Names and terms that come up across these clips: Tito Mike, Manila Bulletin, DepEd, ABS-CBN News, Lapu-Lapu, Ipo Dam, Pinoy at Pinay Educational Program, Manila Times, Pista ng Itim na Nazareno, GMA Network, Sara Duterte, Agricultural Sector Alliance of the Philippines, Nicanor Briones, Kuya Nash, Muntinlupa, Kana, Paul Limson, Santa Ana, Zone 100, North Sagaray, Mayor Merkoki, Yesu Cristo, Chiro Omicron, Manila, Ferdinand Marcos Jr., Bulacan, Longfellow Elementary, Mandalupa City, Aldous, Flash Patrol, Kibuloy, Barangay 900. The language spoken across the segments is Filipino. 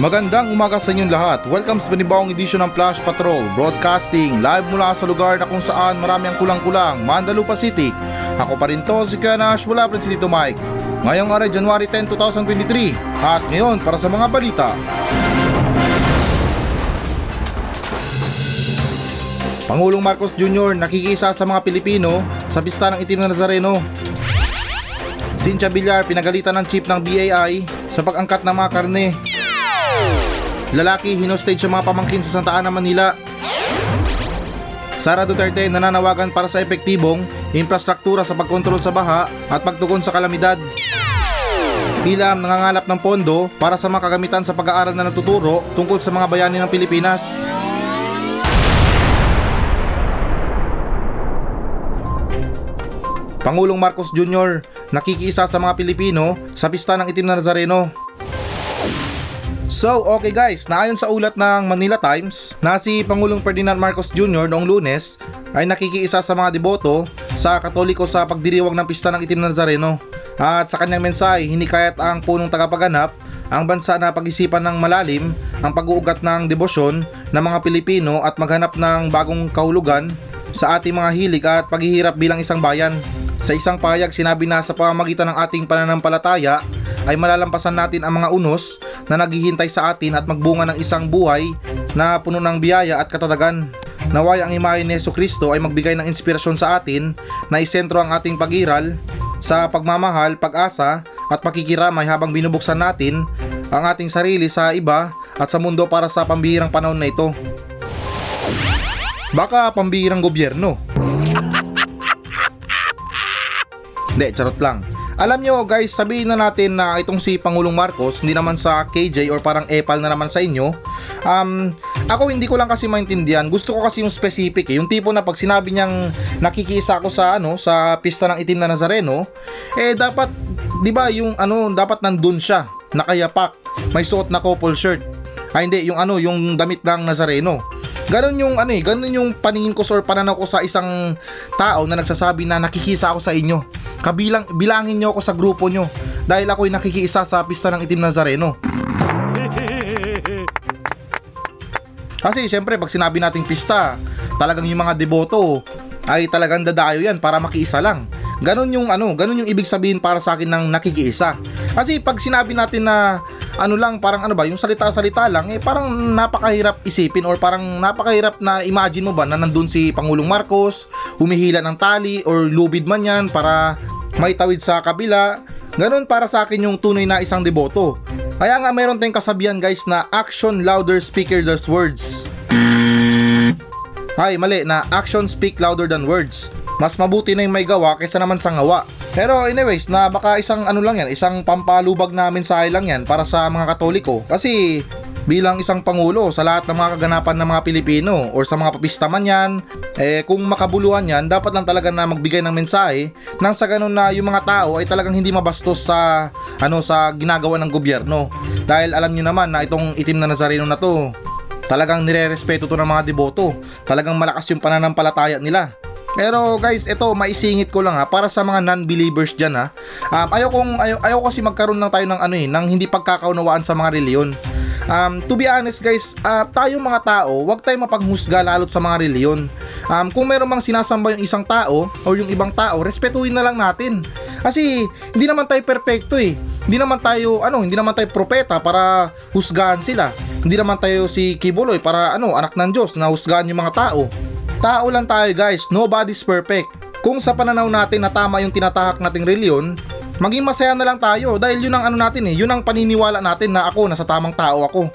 Magandang umaga sa inyong lahat. Welcome sa panibawang edisyon ng Flash Patrol, broadcasting live mula sa lugar na kung saan marami ang kulang-kulang, Mandalupa City. Ako pa rin to, si Kana, wala pa rin si Tito Mike. Ngayong araw, January 10, 2023. At ngayon, para sa mga balita. Pangulong Marcos Jr. nakikisa sa mga Pilipino sa Pista ng Itim na Nazareno. Cynthia Villar pinagalitan ng chief ng BAI sa pag-angkat ng mga karne. Lalaki hinostage sa mga pamangkin sa Santa Ana, Manila. Sara Duterte nananawagan para sa epektibong infrastruktura sa pagkontrol sa baha at pagtugon sa kalamidad. Pilam nangangalap ng pondo para sa mga kagamitan sa pag-aaral na natuturo tungkol sa mga bayani ng Pilipinas. Pangulong Marcos Jr. nakikisa sa mga Pilipino sa Pista ng Itim na Nazareno. So, okay guys, naayon sa ulat ng Manila Times na si Pangulong Ferdinand Marcos Jr. noong Lunes ay nakikisa sa mga deboto sa Katoliko sa pagdiriwang ng Pista ng Itim na Nazareno. At sa kanyang mensahe, hinikayat ang punong tagapaganap ang bansa na pag-isipan ng malalim ang pag-uugat ng debosyon ng mga Pilipino at maghanap ng bagong kahulugan sa ating mga hilig at paghihirap bilang isang bayan. Sa isang pahayag, sinabi na sa pamamagitan ng ating pananampalataya ay malalampasan natin ang mga unos na naghihintay sa atin at magbunga ng isang buhay na puno ng biyaya at katatagan. Naway ang imahe ni Yesu Cristo ay magbigay ng inspirasyon sa atin na isentro ang ating pag-iral sa pagmamahal, pag-asa at pakikiramay habang binubuksan natin ang ating sarili sa iba at sa mundo para sa pambihirang panahon na ito. Baka pambihirang gobyerno. Hindi, charot lang. Alam nyo guys, sabihin na natin na itong si Pangulong Marcos, hindi naman sa KJ or parang epal na naman sa inyo. Ako hindi ko lang kasi maintindihan. Gusto ko kasi yung specific eh. Yung tipo na pag sinabi niyang nakikisa ako sa Pista ng Itim na Nazareno, eh dapat, di ba yung dapat nandun siya, nakayapak, may suot na couple shirt. Ay hindi, yung damit ng Nazareno. Ganun yung paningin ko or pananaw ko sa isang tao na nagsasabi na nakikisa ako sa inyo. Bilangin niyo ako sa grupo niyo dahil ako'y nakikisa sa Pista ng Itim na Nazareno. Kasi syempre pag sinabi nating pista, talagang yung mga deboto ay talagang dadayo yan para makiisa lang. Ganun yung ibig sabihin para sa akin ng nakikiisa. Kasi pag sinabi natin na yung salita-salita lang, eh parang napakahirap isipin or parang napakahirap na imagine mo ba na nandun si Pangulong Marcos, humihila ng tali or lubid man yan para may tawid sa kabila. Ganun para sa akin yung tunay na isang deboto. Kaya nga meron tayong kasabihan guys na action louder speaker than words. Ay, mali na action speak louder than words. Mas mabuti na yung may gawa kaysa naman sa ngawa. Pero anyways, na baka isang isang pampalubag na mensahe lang yan para sa mga Katoliko. Kasi bilang isang pangulo sa lahat ng mga kaganapan ng mga Pilipino or sa mga papista man yan, eh kung makabuluhan yan, dapat lang talaga na magbigay ng mensahe nang sa ganun na yung mga tao ay talagang hindi mabastos sa sa ginagawa ng gobyerno. Dahil alam niyo naman na itong Itim na Nazareno na to, talagang nirerespeto to ng mga deboto. Talagang malakas yung pananampalataya nila. Pero guys, ito maisingit ko lang ha para sa mga non-believers diyan ha. Ayaw kasi magkaroon lang tayo ng ng hindi pagkakaunawaan sa mga reliyon. To be honest guys, tayo mga tao, huwag tayong mapaghusga lalo sa mga reliyon. Kung meron mang sinasamba yung isang tao o yung ibang tao, respetuhin na lang natin. Kasi hindi naman tayo perpekto eh. Hindi naman tayo propeta para husgahan sila. Hindi naman tayo si Kibuloy para anak ng Diyos na husgahan yung mga tao. Tao lang tayo guys, nobody's perfect. Kung sa pananaw natin na tama yung tinatahak nating reliyon, maging masaya na lang tayo dahil yun ang yun ang paniniwala natin na ako, nasa tamang tao ako.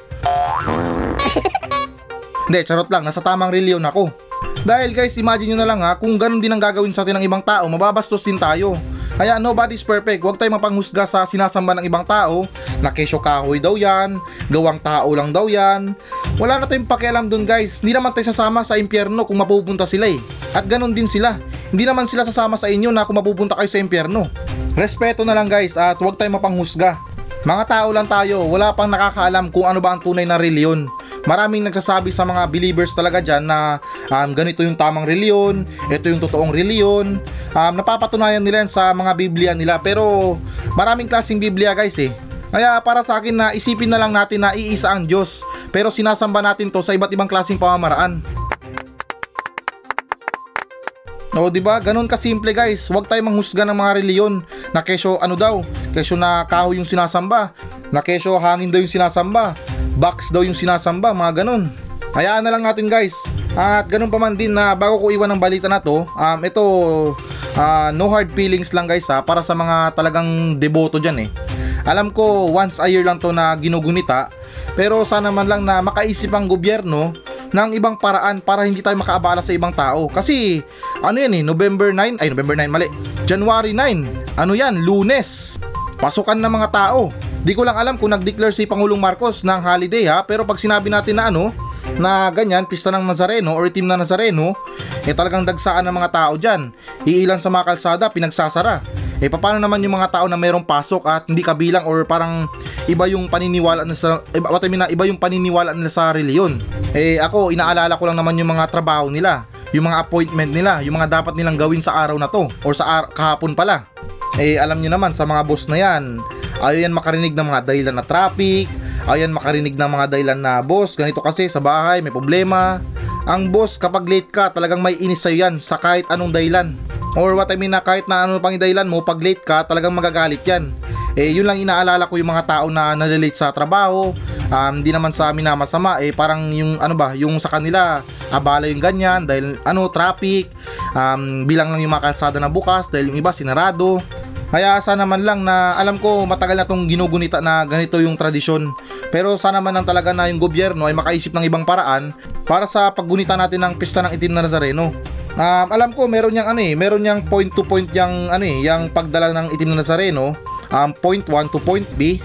Hindi, charot lang, nasa tamang reliyon ako. Dahil guys, imagine nyo na lang ha, kung ganun din ang gagawin sa atin ng ibang tao, mababastos din tayo. Kaya nobody's perfect, huwag tayong mapanghusga sa sinasamba ng ibang tao, na kesyo kahoy daw yan, gawang tao lang daw yan. Wala na tayong pakialam dun guys, hindi naman tayo sasama sa impyerno kung mapupunta sila eh. At ganun din sila, hindi naman sila sasama sa inyo na kung mapupunta kayo sa impyerno. Respeto na lang guys at huwag tayong mapanghusga. Mga tao lang tayo, wala pang nakakaalam kung ano ba ang tunay na reliyon. Maraming nagsasabi sa mga believers talaga dyan na ganito yung tamang reliyon, ito yung totoong reliyon. Napapatunayan nila sa mga Biblia nila pero maraming klaseng Biblia guys eh. Kaya para sa akin na isipin na lang natin na iisa ang Diyos, pero sinasamba natin to sa iba't ibang klaseng pamamaraan. O diba, ganun kasimple guys, huwag tayo manghusga ng mga reliyon na kesyo ano daw, kesyo na kahoy yung sinasamba, na kesyo hangin daw yung sinasamba, box daw yung sinasamba, mga ganun. Hayaan na lang natin guys. At ganun pa man din na bago ko iwan ang balita na to, ito no hard feelings lang guys ha, para sa mga talagang deboto dyan eh. Alam ko once a year lang to na ginugunita, pero sana man lang na makaisip ang gobyerno ng ibang paraan para hindi tayo makaabala sa ibang tao. Kasi ano yan eh, January 9, ano yan, Lunes, pasukan ng mga tao. Di ko lang alam kung nag-declare si Pangulong Marcos ng holiday ha, pero pag sinabi natin na ano, na ganyan, Pista ng Nazareno or Itim na Nazareno, eh talagang dagsaan ng mga tao dyan. Iilan sa mga kalsada, pinagsasara. Eh paano naman yung mga tao na mayroong pasok at hindi kabilang or parang iba yung paniniwala nila sa reliyon. Eh ako, inaalala ko lang naman yung mga trabaho nila, yung mga appointment nila, yung mga dapat nilang gawin sa araw na to or sa kahapon pala. Eh alam niyo naman sa mga boss na yan, ayaw yan makarinig ng mga dahilan na traffic, ayaw yan makarinig ng mga dahilan na boss, ganito kasi sa bahay may problema. Ang boss kapag late ka, talagang may inis sa yan sa kahit anong dahilan. Or na kahit na ano pang dahilan mo, pag late ka, talagang magagalit yan. Eh yun lang inaalala ko yung mga tao na nalilate sa trabaho. Di naman sa amin na masama, eh parang yung ano ba, yung sa kanila, abala yung ganyan dahil ano, traffic, bilang lang yung mga kalsada na bukas dahil yung iba sinarado. Kaya sana man lang na alam ko matagal na tong ginugunita na ganito yung tradisyon. Pero sana man lang talaga na yung gobyerno ay makaisip ng ibang paraan para sa paggunita natin ng Pista ng Itim na Nazareno. Alam ko meron yang meron yang point to point yang yang pagdala ng Itim na Nazareno, point 1 to point B.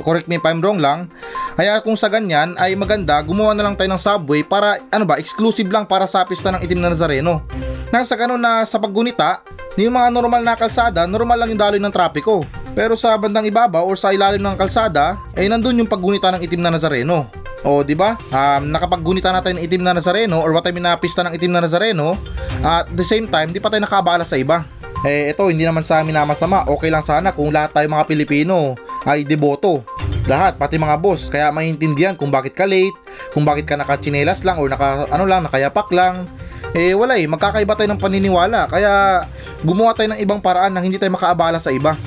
Correct me if I'm wrong lang. Kaya kung sa ganyan ay maganda, gumawa na lang tayo ng subway para exclusive lang para sa Pista ng Itim na Nazareno. Nasa ganun na sa paggunita, yung mga normal na kalsada, normal lang yung daloy ng trapiko. Pero sa bandang ibabaw o sa ilalim ng kalsada, ay nandun yung paggunita ng Itim na Nazareno. O di ba? Nakapaggunita natin ng Itim na Nazareno or na Pista ng Itim na Nazareno, at the same time, di pa tayo nakaabala sa iba. Eh ito, hindi naman sa amin na masama. Okay lang sana kung lahat tayo mga Pilipino ay deboto. Lahat, pati mga boss, kaya maintindihan kung bakit ka late, kung bakit ka nakachinelas lang o nakayapak lang. Eh wala eh, magkakaiba tayo ng paniniwala, kaya gumawa tayo ng ibang paraan na hindi tayo makaabala sa iba.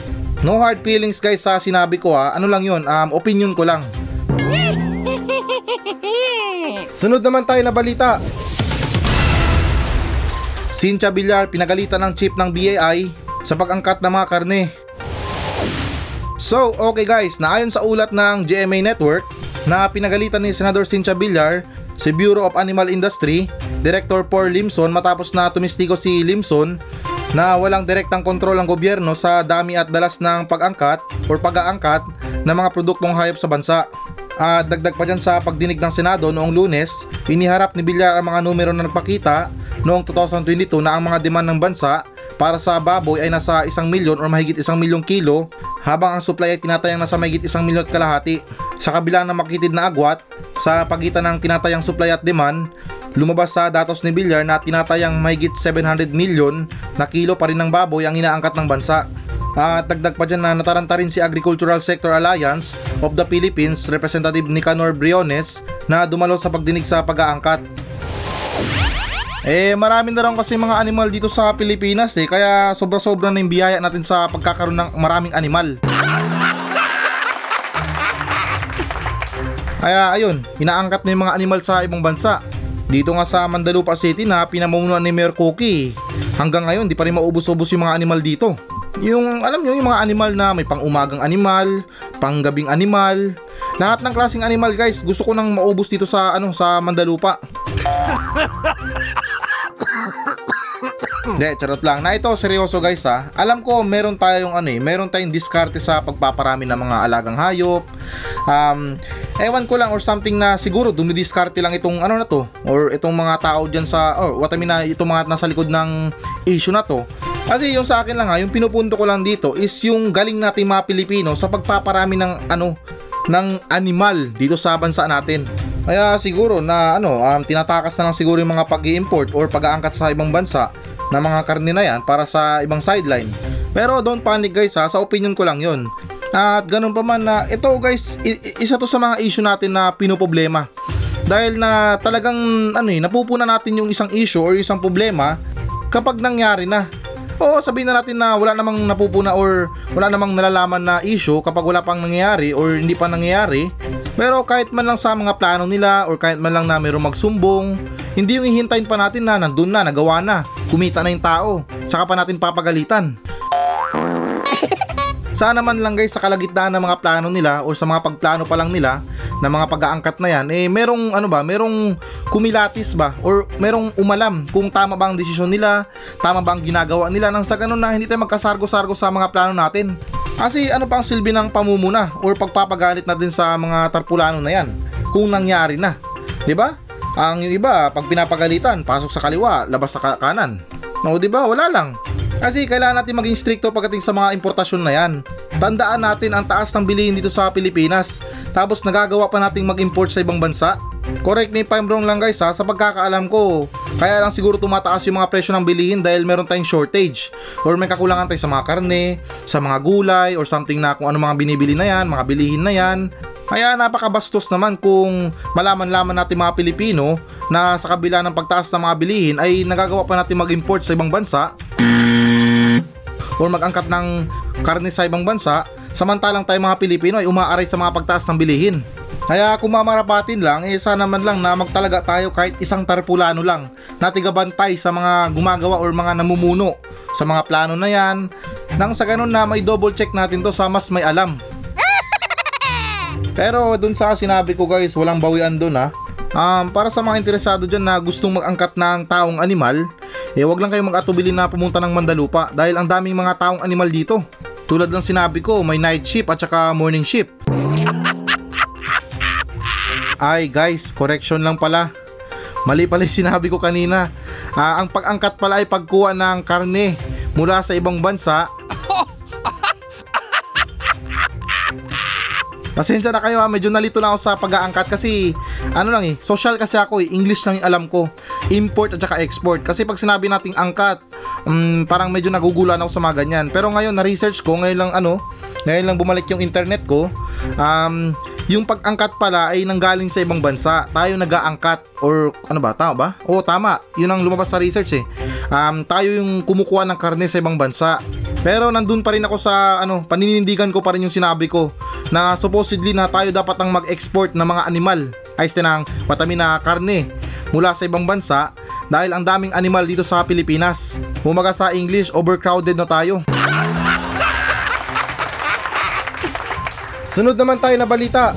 No hard feelings guys sa sinabi ko ha, ano lang yun, opinion ko lang. Sunod naman tayo na balita. Cynthia Villar pinagalitan ng chief ng BAI sa pag-angkat ng mga karne. So, okay guys, naayon sa ulat ng GMA Network na pinagalitan ni Senador Cynthia Villar si Bureau of Animal Industry, Director Paul Limson matapos na tumistigo si Limson na walang direktang kontrol ang gobyerno sa dami at dalas ng pag-angkat o pag-aangkat ng mga produktong hayop sa bansa. At dagdag pa dyan sa pagdinig ng Senado noong Lunes, iniharap ni Villar ang mga numero na nagpakita noong 2022 na ang mga demand ng bansa para sa baboy ay nasa 1 milyon o mahigit 1 milyong kilo, habang ang supply ay tinatayang nasa mahigit 1 milyon at kalahati. Sa kabila ng makitid na agwat sa pagitan ng tinatayang supply at demand, lumabas sa datos ni Villar na tinatayang mahigit 700 milyon na kilo pa rin ng baboy ang inaangkat ng bansa. At dagdag pa dyan na nataranta rin si Agricultural Sector Alliance of the Philippines, Representative Nicanor Briones, na dumalo sa pagdinig sa pag-aangkat. Eh marami na rin kasi mga animal dito sa Pilipinas eh, kaya sobra-sobra na yung biyaya natin sa pagkakaroon ng maraming animal. Kaya ayun, inaangkat na yung mga animal sa ibang bansa. Dito nga sa Mandalupa City na pinamumunuan ni Mayor Merkoki, hanggang ngayon di pa rin maubos-ubos yung mga animal dito. Yung alam nyo yung mga animal na may pang-umagang animal, pang-gabing animal, lahat ng klaseng animal guys, gusto ko nang maubos dito sa sa Mandalupa. De, charot lang. Na ito seryoso guys ha. Alam ko meron tayong meron tayong diskarte sa pagpaparami ng mga alagang hayop. Ewan ko lang or something na siguro dumidiskarte lang itong na to or itong mga tao diyan sa itong mga nasa likod ng issue na to. Kasi yung sa akin lang ha, yung pinupunto ko lang dito is yung galing natin mga Pilipino sa pagpaparami ng ng animal dito sa bansa natin. Kaya siguro na tinatakas na lang siguro yung mga pag-i-import or pag-aangkat sa ibang bansa ng mga karne na yan para sa ibang sideline. Pero don't panic guys ha, sa opinion ko lang yun. At ganun pa man, ito guys, isa to sa mga issue natin na pinoproblema. Dahil na talagang napupuna natin yung isang issue or isang problema kapag nangyari na. Oo, sabihin na natin na wala namang napupuna or wala namang nalalaman na issue kapag wala pang nangyayari or hindi pa nangyayari. Pero kahit man lang sa mga plano nila or kahit man lang na mayroong magsumbong, hindi yung ihintayin pa natin na nandun na, nagawa na, kumita na yung tao, saka pa natin papagalitan. Sana man lang guys, sa kalagitnaan ng mga plano nila o sa mga pagplano pa lang nila na mga pag-aangkat na yan, merong merong kumilatis ba or merong umalam kung tama ba ang desisyon nila, tama ba ang ginagawa nila, nang sa ganun na hindi tayo magkasargo-sargo sa mga plano natin. Kasi ano pang silbi ng pamumuna or pagpapagalit na din sa mga tarpulano na yan kung nangyari na, di ba? Ang yung iba, pag pinapagalitan, pasok sa kaliwa, labas sa kanan. No, di ba? Wala lang. Kasi kailangan natin maging stricto pagdating sa mga importasyon na yan. Tandaan natin ang taas ng bilihin dito sa Pilipinas. Tapos nagagawa pa nating mag-import sa ibang bansa. Correct me if I'm wrong lang guys ha, sa pagkakaalam ko. Kaya lang siguro tumataas yung mga presyo ng bilihin dahil meron tayong shortage. Or may kakulangan tayo sa mga karne, sa mga gulay, or something na kung ano mga binibili na yan, mga bilihin na yan. Kaya napakabastos naman kung malaman-laman natin mga Pilipino na sa kabila ng pagtaas ng mga bilihin ay nagagawa pa natin mag-import sa ibang bansa. Or mag-angkat ng karne sa ibang bansa, samantalang tayo mga Pilipino ay umaaray sa mga pagtaas ng bilihin. Kaya kung mamarapatin lang, sana man lang na magtalaga tayo kahit isang tarpulano lang na tigabantay sa mga gumagawa or mga namumuno sa mga plano na yan, nang sa ganun na may double check natin to sa mas may alam. Pero dun sa sinabi ko guys, walang bawian dun ha. Para sa mga interesado dyan na gustong mag-angkat ng taong animal, wag lang kayong mag-atubili na pumunta ng Mandalupa dahil ang daming mga taong animal dito. Tulad lang sinabi ko, may night shift at saka morning shift. Ay guys, correction lang pala. Mali pala sinabi ko kanina. Ang pag-angkat pala ay pagkuha ng karne mula sa ibang bansa. Pasensya na kayo ha, medyo nalito lang ako sa pag-aangkat kasi social kasi ako English lang yung alam ko, import at saka export. Kasi pag sinabi nating angkat, parang medyo nagugulan ako sa mga ganyan. Pero ngayon na-research ko, ngayon lang bumalik yung internet ko. Yung pag-angkat pala ay nanggaling sa ibang bansa. Tayo nag-aangkat or tama ba? Oo, tama. Yun ang lumabas sa research . Tayo yung kumukuha ng karne sa ibang bansa. Pero nandun pa rin ako sa paninindigan ko pa rin yung sinabi ko na supposedly na tayo dapat ang mag-export ng mga animal, na karne mula sa ibang bansa dahil ang daming animal dito sa Pilipinas. Umaga sa English, overcrowded na tayo. Sunod naman tayo na balita.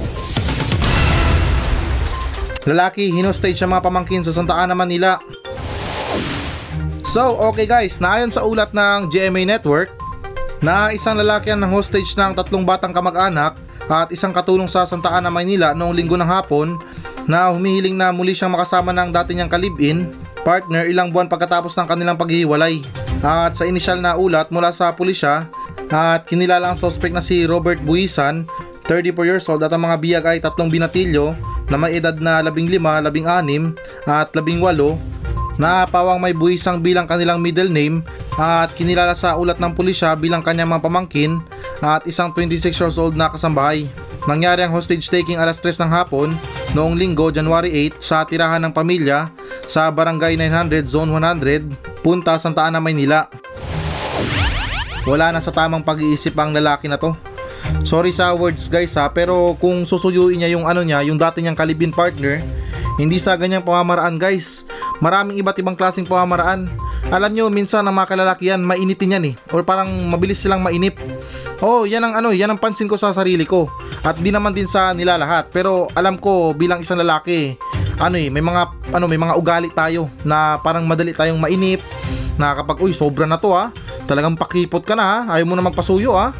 Lalaki hinostage ng mga pamangkin sa Santa Ana, Manila. So, okay guys, naayon sa ulat ng GMA Network na isang lalaki ang hostage ng tatlong batang kamag-anak at isang katulong sa Santa Ana, Maynila noong linggo ng hapon na humihiling na muli siyang makasama ng dati niyang kalibin partner ilang buwan pagkatapos ng kanilang paghihiwalay. At sa inisyal na ulat mula sa pulisya at kinilala ang suspect na si Robert Buisan, 34 years old, at ang mga biyag ay tatlong binatilyo na may edad na 15, 16 at 18 na pawang may Buisang bilang kanilang middle name at kinilala sa ulat ng pulisya bilang kanyang mga pamangkin at isang 26 years old na kasambahay. Nangyari ang hostage taking alas 3 ng hapon noong linggo, January 8, sa tirahan ng pamilya sa Barangay 900, Zone 100, Punta, Santa Ana, Maynila. Wala na sa tamang pag-iisip ang lalaki na to. Sorry sa words guys ha, pero kung susuyuin niya yung yung dati niyang kalibin partner, hindi sa ganyang pamamaraan guys. Maraming iba't ibang klaseng pamamaraan. Alam nyo, minsan ang mga kalalaki yan, mainitin yan or parang mabilis silang mainip. Yan ang pansin ko sa sarili ko. At di naman din sa nila lahat, pero alam ko bilang isang lalaki, may mga ugali tayo na parang madali tayong mainip. Na kapag sobra na to ha, talagang pakipot ka na ha, ayaw mo na magpasuyo ha.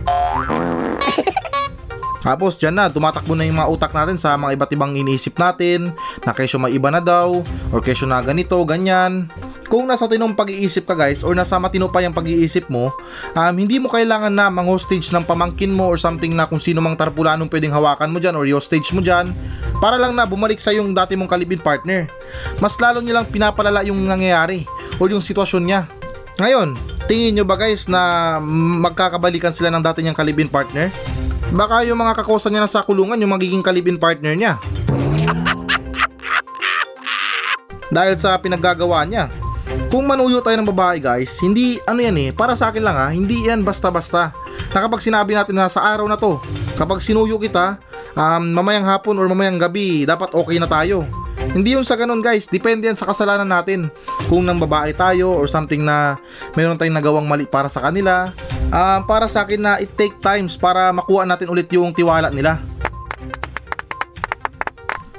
Tapos dyan na, tumatakbo na yung mga utak natin sa mga iba't ibang iniisip natin na kesyo may iba na daw or kesyo na ganito, ganyan. Kung nasa tinong pag-iisip ka guys or nasa matino pa yung pag-iisip mo, hindi mo kailangan na mang-hostage ng pamangkin mo or something na kung sino mang tarpulanong pwedeng hawakan mo dyan or i-hostage mo dyan para lang na bumalik sa yung dati mong kalibin partner. Mas lalo nilang pinapalala yung nangyayari or yung sitwasyon niya. Ngayon, tingin nyo ba guys na magkakabalikan sila ng dati niyang kalibin partner? Baka yung mga kakosa niya na sa kulungan yung magiging kalibin partner niya. Dahil sa pinaggagawa niya. Kung manuyo tayo ng babae guys, hindi ano yan eh, para sa akin lang ha, hindi yan basta-basta. Na kapag sinabi natin na sa araw na to, kapag sinuyo kita, mamayang hapon or mamayang gabi, dapat okay na tayo. Hindi yung sa ganun guys, depende yan sa kasalanan natin. Kung nang babae tayo or something na mayroon tayong nagawang mali para sa kanila. Para sa akin na it take times para makuha natin ulit yung tiwala nila.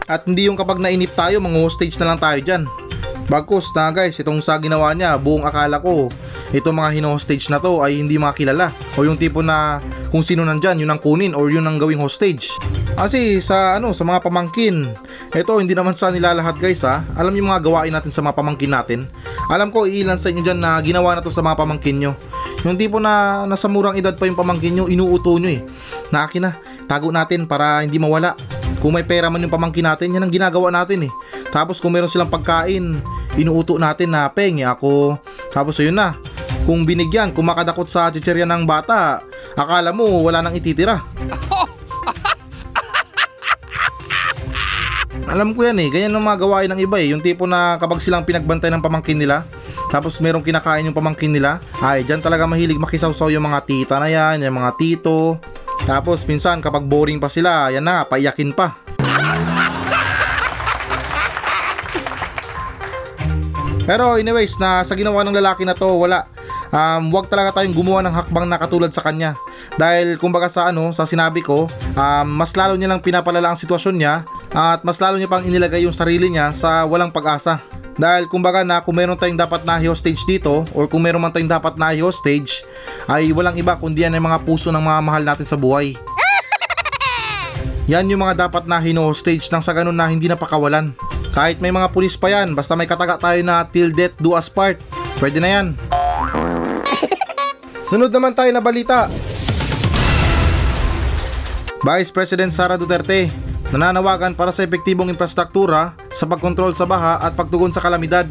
At hindi yung kapag nainip tayo, mang-hostage na lang tayo dyan. Bagkus na guys, itong sa ginawa niya, buong akala ko, itong mga hino-hostage na to ay hindi makilala. O yung tipo na kung sino nandyan, yun ang kunin or yun ang gawing hostage. Kasi sa mga pamangkin, ito hindi naman sa nila lahat guys ha. Alam yung mga gawain natin sa mga pamangkin natin. Alam ko ilan sa inyo dyan na ginawa na to sa mga pamangkin nyo. Yung tipo na nasa murang edad pa yung pamangkin nyo, inuuto nyo eh. Na akin na, tago natin para hindi mawala. Kung may pera man yung pamangkin natin, yan ang ginagawa natin eh. Tapos kung meron silang pagkain, inuuto natin na penge ako. Tapos ayun na. Kung binigyan, kung makadakot sa chichirya ng bata, akala mo wala nang ititira. Alam ko yan eh, ganyan ang mga gawain ng iba eh. Yung tipo na kapag silang pinagbantay ng pamangkin nila, tapos merong kinakain yung pamangkin nila, ay dyan talaga mahilig makisawsaw yung mga tita na yan, yung mga tito. Tapos minsan kapag boring pa sila, yan na, paiyakin pa. Pero anyways, na sa ginawa ng lalaki na to, wala. Huwag talaga tayong gumawa ng hakbang na katulad sa kanya. Dahil kumbaga sa sinabi ko, mas lalo niya lang pinapalala ang sitwasyon niya at mas lalo niya pang inilagay yung sarili niya sa walang pag-asa. Dahil kumbaga na kung meron tayong dapat na hostage dito or kung meron man tayong dapat na hostage ay walang iba kundi yan ay mga puso ng mga mahal natin sa buhay. Yan yung mga dapat na hino-hostage nang sa ganun na hindi napakawalan. Kahit may mga pulis pa yan, basta may kataga tayo na till death do us part, pwede na yan. Sunod naman tayo na balita. Vice President Sara Duterte nananawagan para sa epektibong infrastruktura sa pagkontrol sa baha at pagtugon sa kalamidad.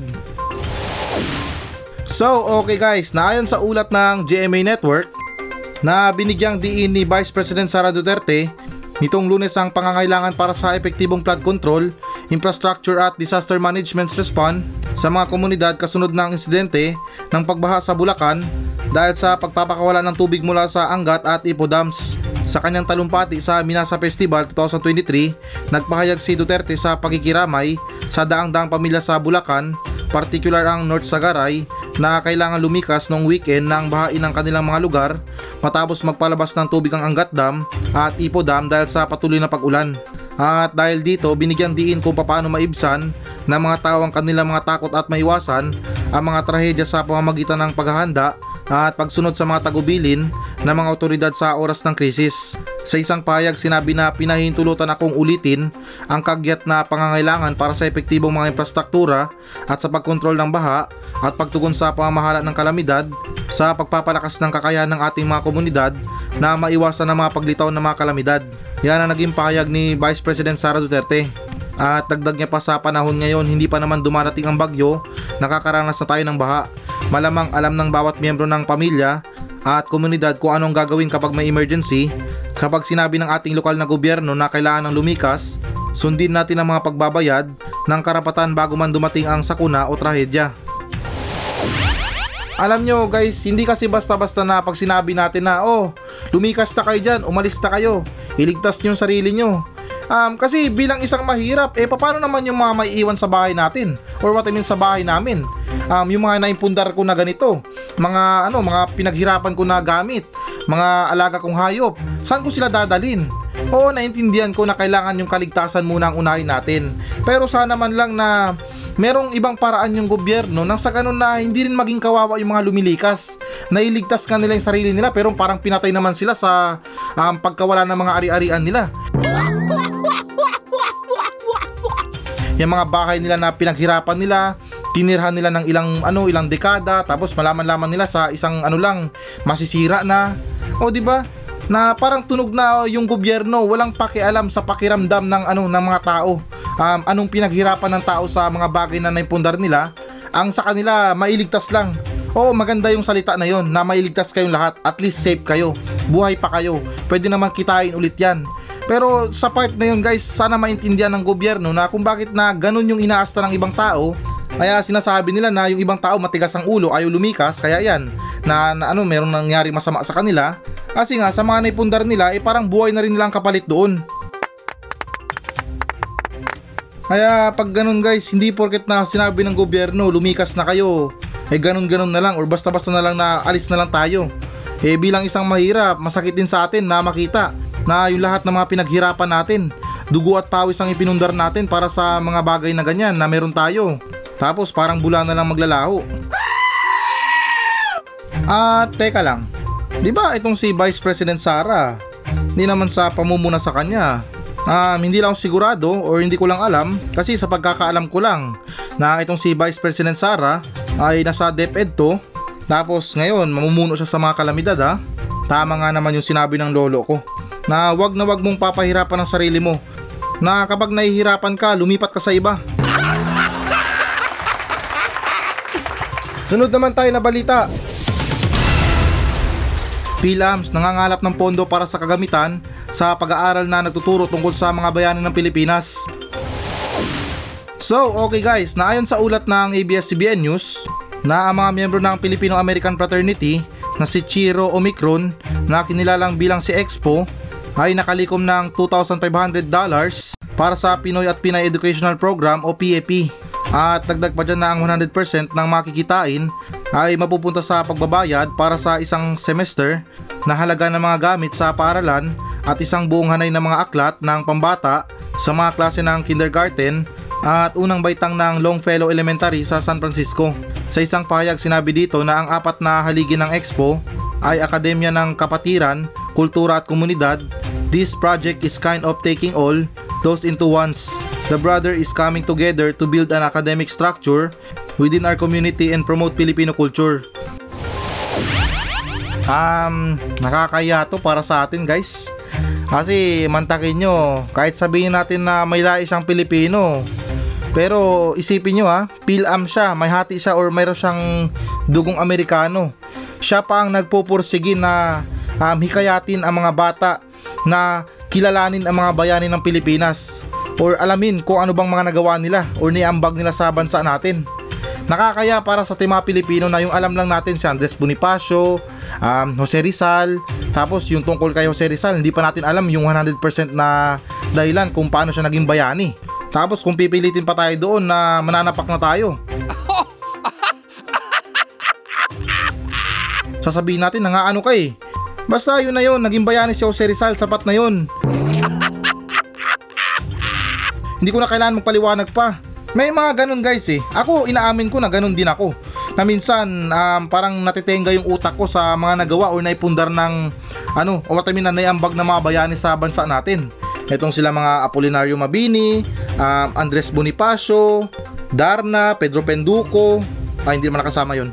So, okay guys, naayon sa ulat ng GMA Network na binigyang diin ni Vice President Sara Duterte nitong Lunes ang pangangailangan para sa epektibong flood control, infrastructure at disaster management's response sa mga komunidad kasunod ng insidente ng pagbaha sa Bulacan dahil sa pagpapakawala ng tubig mula sa Anggat at Ipo dams. Sa kanyang talumpati sa Minasa Festival 2023, nagpahayag si Duterte sa pakikiramay sa daang-daang pamilya sa Bulacan, partikular ang North Sagaray, na kailangan lumikas noong weekend nang bahain ang kanilang mga lugar matapos magpalabas ng tubig ang Anggat Dam at Ipo Dam dahil sa patuloy na pag-ulan. At dahil dito, binigyan diin kung paano maibsan ng mga tao ang kanilang mga takot at maiwasan ang mga trahedya sa pamamagitan ng paghahanda at pagsunod sa mga tagubilin ng mga otoridad sa oras ng krisis. Sa isang pahayag, sinabi na pinahintulutan akong ulitin ang kagyat na pangangailangan para sa epektibong mga infrastruktura at sa pagkontrol ng baha at pagtugon sa pamamahala ng kalamidad sa pagpapalakas ng kakayahan ng ating mga komunidad na maiwasan ang mga paglitaw ng mga kalamidad. Yan ang naging pahayag ni Vice President Sara Duterte. At dagdag niya pa, sa panahon ngayon, hindi pa naman dumarating ang bagyo, nakakaranas na tayo ng baha. Malamang alam ng bawat miyembro ng pamilya at komunidad kung anong gagawin kapag may emergency. Kapag sinabi ng ating lokal na gobyerno na kailangan ng lumikas, sundin natin ang mga pagbabayad ng karapatan bago man dumating ang sakuna o trahedya. Alam nyo guys, hindi kasi basta-basta na pag sinabi natin na lumikas na kayo dyan, umalis na kayo, iligtas nyo sarili nyo. Kasi bilang isang mahirap, paano naman yung mga may iwan sa bahay natin? Or what I mean sa bahay namin? Yung mga naimpundar ko na ganito, mga pinaghirapan ko na gamit, mga alaga kong hayop, saan ko sila dadalin? Oo, naintindihan ko na kailangan yung kaligtasan muna ang unahin natin. Pero sana man lang na merong ibang paraan yung gobyerno nang sa ganun na hindi rin maging kawawa yung mga lumilikas. Nailigtas ka nila yung sarili nila pero parang pinatay naman sila sa pagkawala ng mga ari-arian nila. Yung mga bahay nila na pinaghirapan nila, tinirhan nila ng ilang dekada, tapos malaman-laman nila sa isang lang masisira na. O di ba? Na parang tunog na yung gobyerno, walang pakialam sa pakiramdam ng mga tao. Anong pinaghirapan ng tao sa mga bagay na naipundar nila, ang sa kanila mailigtas lang. Oo, maganda yung salita na yon, na mailigtas kayong lahat, at least safe kayo, buhay pa kayo, pwede naman kitain ulit yan. Pero sa part na yun guys, sana maintindihan ng gobyerno na kung bakit na ganun yung inaasta ng ibang tao. Kaya sinasabi nila na yung ibang tao matigas ang ulo, ayaw lumikas, kaya yan na merong nangyari masama sa kanila. Kasi nga sa mga naipundar nila parang buhay na rin nilang kapalit doon. Kaya pag ganun guys, hindi porket na sinabi ng gobyerno lumikas na kayo, ganun na lang, or basta na lang na alis na lang tayo. Bilang isang mahirap, masakit din sa atin na makita na yung lahat ng mga pinaghirapan natin, dugo at pawis ang ipinundar natin para sa mga bagay na ganyan na meron tayo, tapos parang bula na lang maglalaho. At teka lang, diba itong si Vice President Sara, hindi naman sa pamumuna sa kanya, hindi lang sigurado or hindi ko lang alam, kasi sa pagkakaalam ko lang na itong si Vice President Sara ay nasa DepEd to, tapos ngayon mamumuno siya sa mga kalamidad. Tama nga naman yung sinabi ng lolo ko na wag mong papahirapan ang sarili mo, na kapag nahihirapan ka, lumipat ka sa iba. Sunod naman tayo na balita. PhilAMS nangangalap ng pondo para sa kagamitan sa pag-aaral na nagtuturo tungkol sa mga bayani ng Pilipinas. So okay guys, naayon sa ulat ng ABS-CBN News na ang mga miyembro ng Filipino-American Fraternity na si Chiro Omicron, na kinilalang bilang si Expo, ay nakalikom ng $2,500 para sa Pinoy at Pinay Educational Program o PAP, at dagdag pa dyan na ang 100% ng makikitain ay mapupunta sa pagbabayad para sa isang semester na halaga ng mga gamit sa paaralan at isang buong hanay ng mga aklat ng pambata sa mga klase ng kindergarten at unang baitang ng Longfellow Elementary sa San Francisco. Sa isang pahayag, sinabi dito na ang apat na haligi ng Expo ay Akademya ng Kapatiran, Kultura at Komunidad. This project is kind of taking all those into ones. The brother is coming together to build an academic structure within our community and promote Filipino culture. Nakakaya to para sa atin guys. Kasi mantakin nyo, kahit sabihin natin na may lais ang Pilipino, pero isipin nyo PhilAMS siya, may hati siya or mayroon siyang dugong Amerikano. Siya pa ang nagpupursige na hikayatin ang mga bata na kilalanin ang mga bayani ng Pilipinas, or alamin kung ano bang mga nagawa nila or niambag nila sa bansa natin. Nakakaya para sa tema Pilipino na yung alam lang natin si Andres Bonifacio, Jose Rizal, tapos yung tungkol kay Jose Rizal, hindi pa natin alam yung 100% na dahilan kung paano siya naging bayani. Tapos kung pipilitin pa tayo doon na mananapak na tayo, sasabihin natin na nga ano kay, basta yun na yun, naging bayani si Jose Rizal, sapat na yun. Hindi ko na kailangan magpaliwanag pa. May mga ganun guys Ako, inaamin ko na ganun din ako, na minsan parang natitenga yung utak ko sa mga nagawa o naipundar ng na naiambag na mga bayani sa bansa natin. Etong sila mga Apolinario Mabini, Andres Bonifacio, Darna, Pedro Penduko, hindi naman nakasama yun.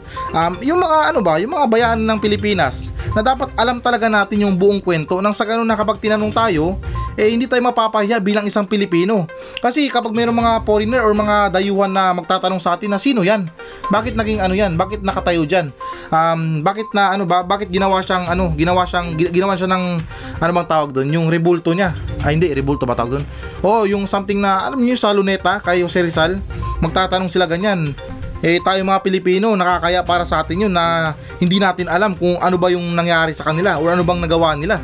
Yung mga yung mga bayani ng Pilipinas na dapat alam talaga natin yung buong kwento, nang sa ganun na kapag tinanong tayo, hindi tayo mapapahiya bilang isang Pilipino. Kasi kapag mayroong mga foreigner or mga dayuhan na magtatanong sa atin na sino yan? Bakit naging yan? Bakit nakatayo dyan? Bakit ginawa siyang yung rebulto niya. Hindi, rebulto ba tawag doon? Yung something na, sa luneta kay Jose Rizal, magtatanong sila ganyan. Tayo mga Pilipino, nakakaya para sa atin yun na hindi natin alam kung ano ba yung nangyari sa kanila or ano bang nagawa nila.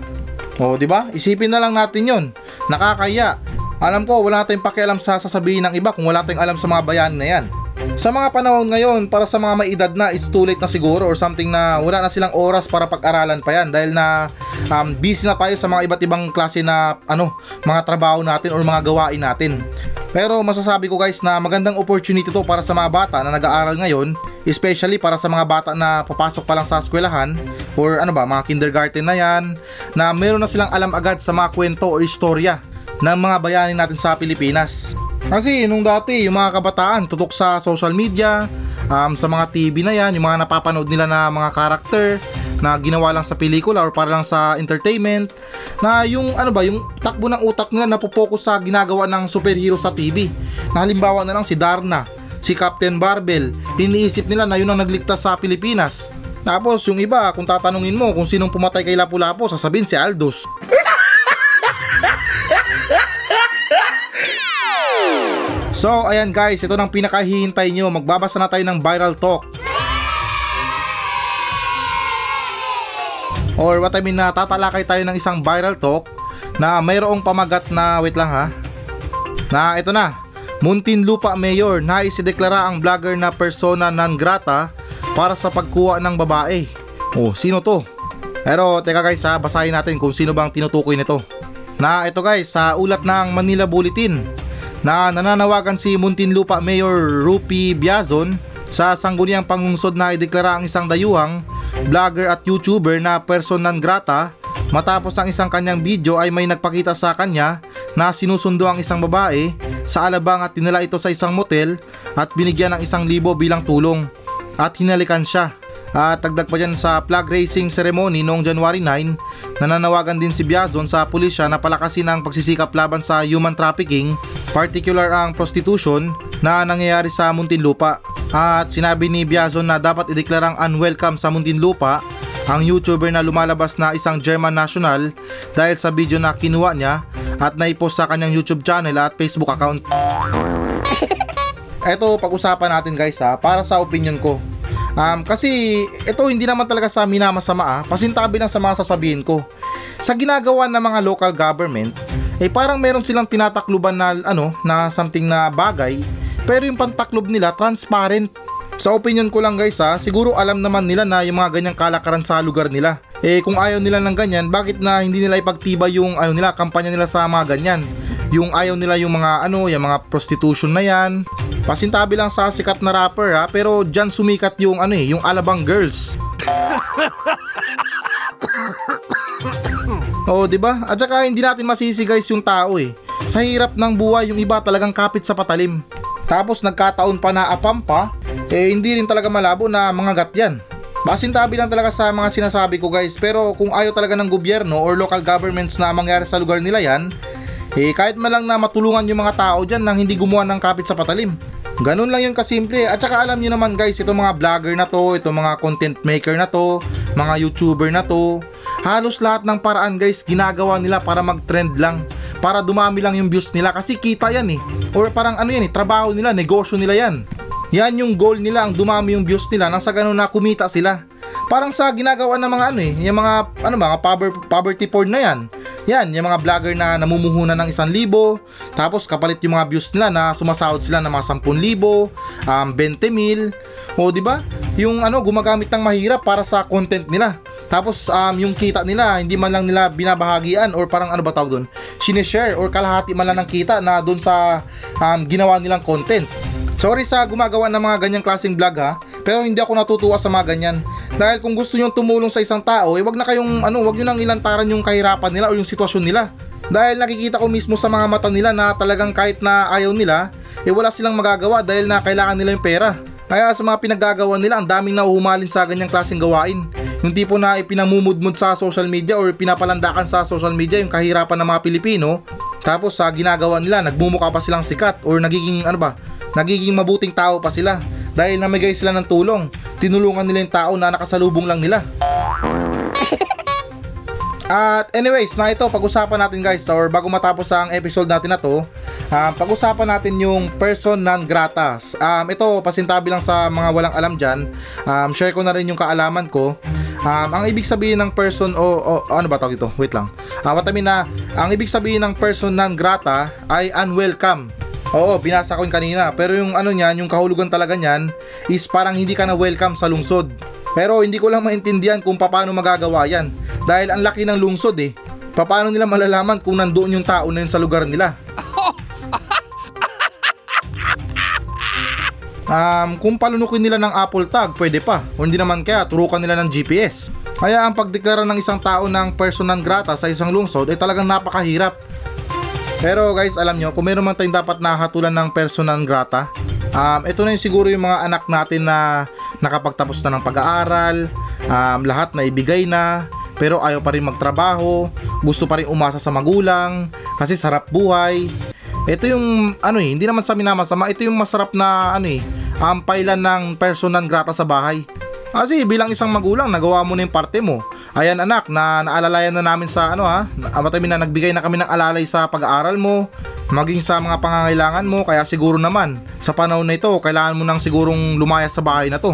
Di ba? Isipin na lang natin 'yon. Nakakaya. Alam ko wala tayong pakialam sa sasabihin ng iba kung wala tayong alam sa mga bayani na 'yan. Sa mga panahon ngayon, para sa mga may edad na, it's too late na siguro or something na wala na silang oras para pag-aralan pa 'yan dahil na busy na tayo sa mga iba't ibang klase na mga trabaho natin or mga gawain natin. Pero masasabi ko guys na magandang opportunity to para sa mga bata na nag-aaral ngayon, especially para sa mga bata na papasok pa lang sa eskwelahan or mga kindergarten na yan, na meron na silang alam agad sa mga kwento o istorya ng mga bayani natin sa Pilipinas. Kasi nung dati yung mga kabataan tutok sa social media, sa mga TV na yan, yung mga napapanood nila na mga karakter na ginawa lang sa pelikula or para lang sa entertainment, na yung yung takbo ng utak nila napopokus sa ginagawa ng superhero sa TV, na halimbawa na lang si Darna, si si Captain Barbel. Iniisip nila na yun ang nagligtas sa Pilipinas. Tapos yung iba, kung tatanungin mo kung sinong pumatay kay Lapu-Lapu, sasabihin si Aldous. So ayan guys, ito nang pinakahihintay nyo. Magbabasa na tayo ng viral talk, or what I mean, na tatalakay tayo ng isang viral talk na mayroong pamagat na, wait lang ha, na ito na, Muntinlupa Mayor na isideklara ang vlogger na persona non grata para sa pagkuha ng babae. Oh, sino to? Pero teka guys ha, basahin natin kung sino bang tinutukoy nito. Na ito guys, sa ulat ng Manila Bulletin, na nananawagan si Muntinlupa Mayor Rupi Biazon sa sangguniang pangungsod na ideklara ang isang dayuhang vlogger at YouTuber na persona non grata matapos ang isang kanyang video ay may nagpakita sa kanya na sinusundo ang isang babae sa alabang at tinala ito sa isang motel at binigyan ng 1,000 bilang tulong at hinalikan siya. At tagdag pa dyan sa flag raising ceremony noong January 9, nananawagan din si Biazon sa pulisya na palakasin ang pagsisikap laban sa human trafficking, particular ang prostitution na nangyayari sa Muntinlupa. At sinabi ni Biazon na dapat ideklarang unwelcome sa Muntinlupa ang YouTuber na lumalabas na isang German national dahil sa video na kinuha niya at naipost sa kanyang YouTube channel at Facebook account. Eto, pag-usapan natin guys ha, para sa opinion ko. Kasi ito hindi naman talaga sa minamasama, pasintabi lang sa mga sasabihin ko. Sa ginagawa ng mga local government, eh parang meron silang tinatakluban na na something na bagay, pero yung pantaklob nila transparent. Sa opinion ko lang guys ha, siguro alam naman nila na yung mga ganyang kalakaran sa lugar nila. Eh kung ayaw nila ng ganyan, bakit na hindi nila ipagtibay yung kampanya nila sa mga ganyan? Yung ayaw nila yung mga yung mga prostitution na yan. Pasintabi lang sa sikat na rapper ha, pero dyan sumikat yung yung Alabang Girls. Oh, di ba? At saka hindi natin masisi guys yung tao eh. Sa hirap ng buhay yung iba talagang kapit sa patalim. Tapos nagkataon pa na apampa, eh hindi rin talaga malabo na mangagat yan. Basintabi lang talaga sa mga sinasabi ko guys, pero kung ayaw talaga ng gobyerno or local governments na mangyari sa lugar nila yan, eh kahit malang na matulungan yung mga tao dyan nang hindi gumawa ng kapit sa patalim. Ganun lang yun kasimple. At saka alam nyo naman guys, itong mga vlogger na to, itong mga content maker na to, mga YouTuber na to, halos lahat ng paraan guys ginagawa nila para mag-trend lang, para dumami lang yung views nila, kasi kita yan eh, or parang trabaho nila, negosyo nila yan. Yan yung goal nila, ang dumami yung views nila nang sa ganun na kumita sila. Parang sa ginagawa ng mga yung mga poverty porn na yan. Yan, yung mga vlogger na namumuhunan ng 1,000, tapos kapalit yung mga views nila na sumasahod sila ng mga 10,000, 20,000. O di ba? Yung gumagamit ng mahirap para sa content nila. Tapos yung kita nila hindi man lang nila binabahagian, or parang sineshare or kalahati man lang ng kita na doon sa ginawa nilang content. Sorry sa gumagawa ng mga ganyang klaseng vlog ha, pero hindi ako natutuwa sa mga ganyan. Dahil kung gusto nyo tumulong sa isang tao, eh wag na kayong wag nyo nang ilantaran yung kahirapan nila o yung sitwasyon nila. Dahil nakikita ko mismo sa mga mata nila na talagang kahit na ayaw nila, eh wala silang magagawa dahil na kailangan nila yung pera. Kaya sa mga pinaggagawa nila, ang daming nauhumalin sa ganyang klaseng gawain. Yung tipo na ipinamumudmud sa social media or pinapalandakan sa social media yung kahirapan ng mga Pilipino. Tapos sa ginagawa nila, nagmumukha pa silang sikat or nagiging mabuting tao pa sila. Dahil namigay sila ng tulong, tinulungan nila yung tao na nakasalubong lang nila. At anyways, na ito, pag-usapan natin guys, or bago matapos ang episode natin na to, pag-usapan natin yung person non grata. Ito, pasintabi lang sa mga walang alam dyan, share ko na rin yung kaalaman ko. Ang ibig sabihin ng person ang ibig sabihin ng person non grata ay unwelcome. Oo, binasa ko yun kanina, pero yung yung kahulugan talaga niyan is parang hindi ka na welcome sa lungsod. Pero hindi ko lang maintindihan kung paano magagawa yan, dahil ang laki ng lungsod eh. Paano nila malalaman kung nandoon yung tao na yun sa lugar nila? Kung palunukin nila ng Apple tag, pwede pa, o hindi naman kaya turukan nila ng GPS. Kaya ang pagdeklara ng isang tao ng persona non grata sa isang lungsod ay talagang napakahirap. Pero guys, alam nyo, kung meron man tayong dapat nahatulan ng persona non grata, ito na yung siguro yung mga anak natin na nakapagtapos na ng pag-aaral, lahat na ibigay na, pero ayaw pa rin magtrabaho, gusto pa rin umasa sa magulang, kasi sarap buhay. Ito yung hindi naman sa minamasama, ito yung masarap na ampailan ng persona non grata sa bahay. Kasi bilang isang magulang, nagawa mo na yung parte mo. Ayan anak, na naalalayan na namin sa matamin na nagbigay na kami ng alalay sa pag-aaral mo, maging sa mga pangangailangan mo, kaya siguro naman, sa panahon na ito, kailangan mo nang sigurong lumayas sa bahay na to.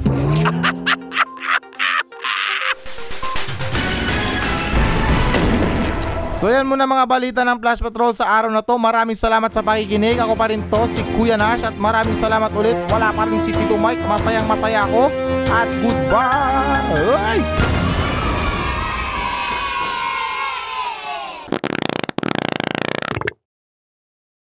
So yan muna mga balita ng Flash Patrol sa araw na to. Maraming salamat sa pakikinig. Ako pa rin to, si Kuya Nash, at maraming salamat ulit. Wala pa rin si Tito Mike. Masayang masaya ako. At goodbye!